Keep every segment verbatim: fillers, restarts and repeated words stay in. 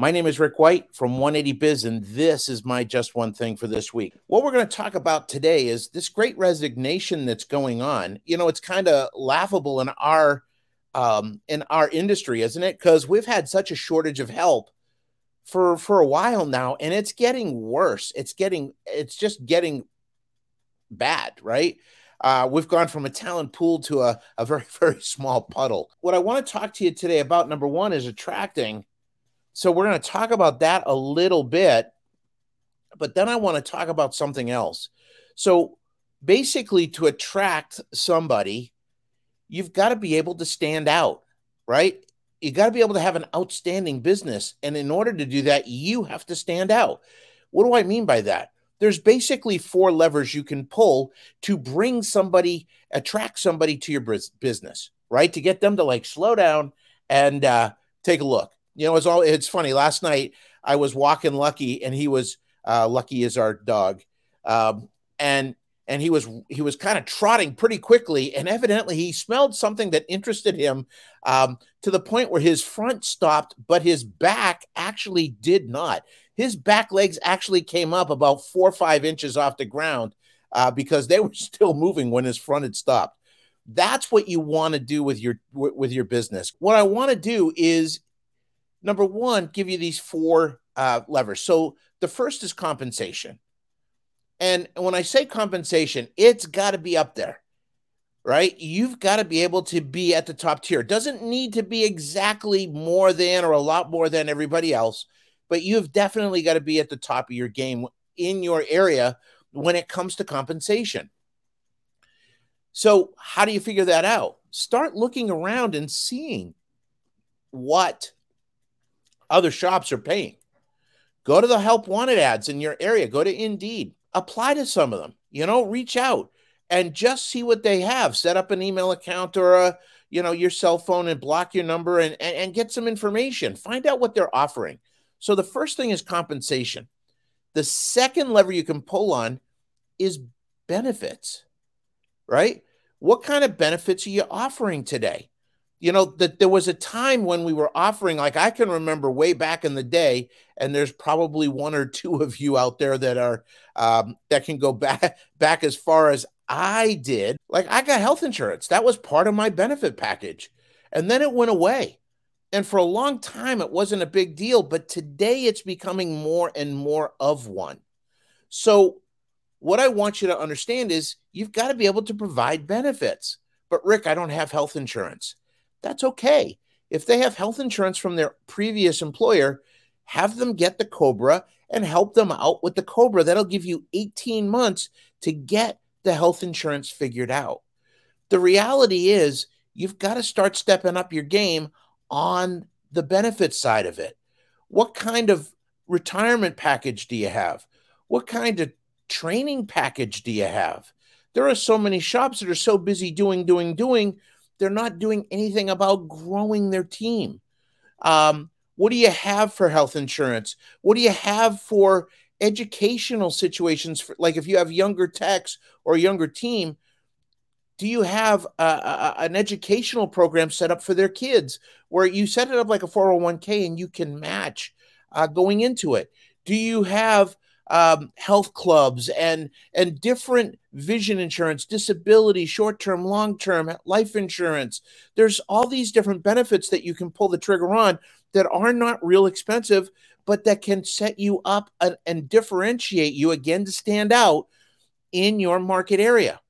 My name is Rick White from one eighty Biz, and this is my Just One Thing for this week. What we're going to talk about today is this great resignation that's going on. You know, it's kind of laughable in our um, in our industry, isn't it? Because we've had such a shortage of help for for a while now, and it's getting worse. It's getting it's just getting bad, right? Uh, we've gone from a talent pool to a, a very, very small puddle. What I want to talk to you today about, number one, is attracting. So we're going to talk about that a little bit, but then I want to talk about something else. So basically, to attract somebody, you've got to be able to stand out, right? You got to be able to have an outstanding business. And in order to do that, you have to stand out. What do I mean by that? There's basically four levers you can pull to bring somebody, attract somebody to your business, right? To get them to like slow down and uh, take a look. You know, it's all, it's funny. Last night I was walking Lucky, and he was, uh, Lucky is our dog. Um, and, and he was, he was kind of trotting pretty quickly, and evidently he smelled something that interested him, um, to the point where his front stopped, but his back actually did not. His back legs actually came up about four or five inches off the ground, uh, because they were still moving when his front had stopped. That's what you want to do with your, with your business. What I want to do is, number one, give you these four uh, levers. So the first is compensation. And when I say compensation, it's got to be up there, right? You've got to be able to be at the top tier. It doesn't need to be exactly more than or a lot more than everybody else, but you've definitely got to be at the top of your game in your area when it comes to compensation. So how do you figure that out? Start looking around and seeing what other shops are paying. Go to the help wanted ads in your area. Go to Indeed. Apply to some of them, you know, reach out and just see what they have. Set up an email account or, a, you know, your cell phone and block your number and, and, and get some information. Find out what they're offering. So the first thing is compensation. The second lever you can pull on is benefits, right? What kind of benefits are you offering today? You know, that there was a time when we were offering, like I can remember way back in the day, and there's probably one or two of you out there that are, um, that can go back, back as far as I did. Like I got health insurance. That was part of my benefit package. And then it went away. And for a long time, it wasn't a big deal, but today it's becoming more and more of one. So what I want you to understand is you've got to be able to provide benefits. But Rick, I don't have health insurance. That's okay. If they have health insurance from their previous employer, have them get the COBRA and help them out with the COBRA. That'll give you eighteen months to get the health insurance figured out. The reality is you've got to start stepping up your game on the benefit side of it. What kind of retirement package do you have? What kind of training package do you have? There are so many shops that are so busy doing, doing, doing, they're not doing anything about growing their team. Um, what do you have for health insurance? What do you have for educational situations? For, like if you have younger techs or a younger team, do you have a, a, an educational program set up for their kids where you set it up like a four oh one k and you can match uh, going into it? Do you have um, health clubs and, and different vision insurance, disability, short-term, long-term, life insurance? There's all these different benefits that you can pull the trigger on that are not real expensive, but that can set you up and, and differentiate you again to stand out in your market area.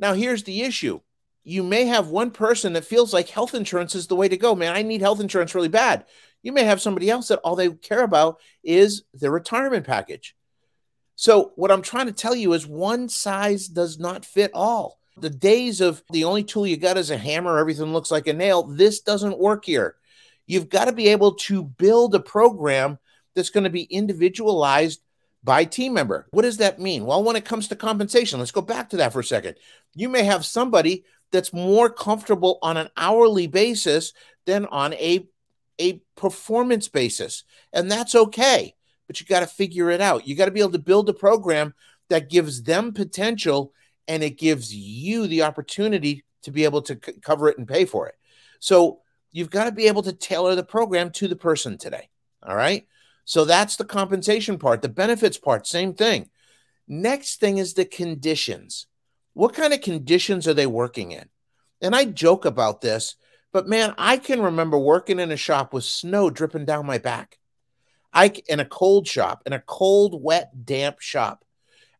Now, here's the issue. You may have one person that feels like health insurance is the way to go. Man, I need health insurance really bad. You may have somebody else that all they care about is their retirement package. So what I'm trying to tell you is one size does not fit all. The days of the only tool you got is a hammer, everything looks like a nail, this doesn't work here. You've got to be able to build a program that's going to be individualized by team member. What does that mean? Well, when it comes to compensation, let's go back to that for a second. You may have somebody that's more comfortable on an hourly basis than on a, a performance basis, and that's okay. But you got to figure it out. You got to be able to build a program that gives them potential and it gives you the opportunity to be able to c- cover it and pay for it. So you've got to be able to tailor the program to the person today. All right. So that's the compensation part. The benefits part, same thing. Next thing is the conditions. What kind of conditions are they working in? And I joke about this, but man, I can remember working in a shop with snow dripping down my back. I in a cold shop, in a cold, wet, damp shop.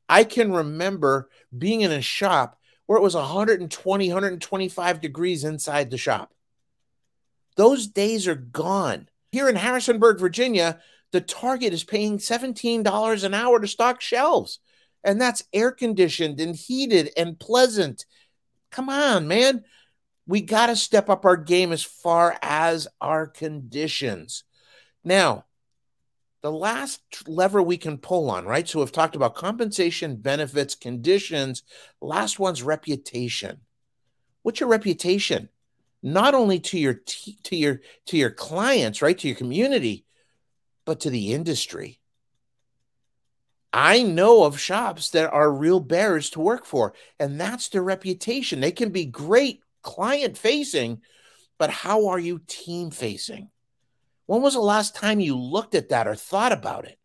I can remember being in a shop where it was one hundred twenty, one hundred twenty-five degrees inside the shop. Those days are gone. Here in Harrisonburg, Virginia, the Target is paying seventeen dollars an hour to stock shelves. And that's air conditioned and heated and pleasant. Come on, man. We got to step up our game as far as our conditions. Now, the last lever we can pull on, right? So we've talked about compensation, benefits, conditions. Last one's reputation. What's your reputation? Not only to your t- to your to your clients, right? To your community, but to the industry. I know of shops that are real bears to work for, and that's their reputation. They can be great client facing, but how are you team facing? When was the last time you looked at that or thought about it?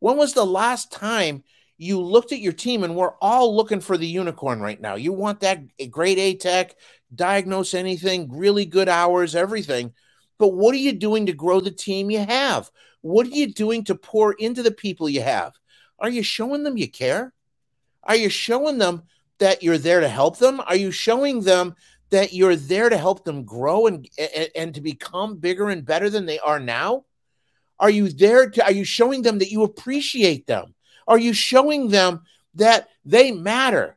When was the last time you looked at your team? And we're all looking for the unicorn right now. You want that grade A tech, diagnose anything, really good hours, everything. But what are you doing to grow the team you have? What are you doing to pour into the people you have? Are you showing them you care? Are you showing them that you're there to help them? Are you showing them that you're there to help them grow and, and, and to become bigger and better than they are now? Are you there to, are you showing them that you appreciate them? Are you showing them that they matter?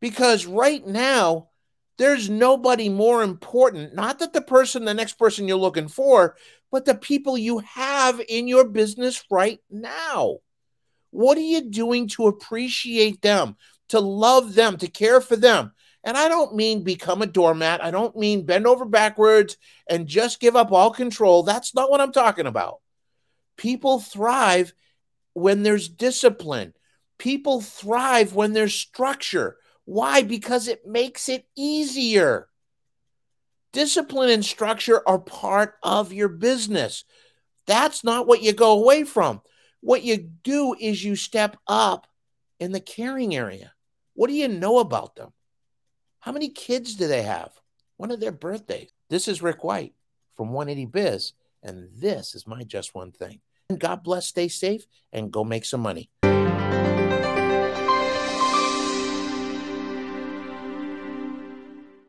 Because right now, there's nobody more important, not that the person, the next person you're looking for, but the people you have in your business right now. What are you doing to appreciate them, to love them, to care for them? And I don't mean become a doormat. I don't mean bend over backwards and just give up all control. That's not what I'm talking about. People thrive when there's discipline. People thrive when there's structure. Why? Because it makes it easier. Discipline and structure are part of your business. That's not what you go away from. What you do is you step up in the caring area. What do you know about them? How many kids do they have? When are their birthdays? This is Rick White from one eighty Biz, and this is my Just One Thing. And God bless, stay safe, and go make some money.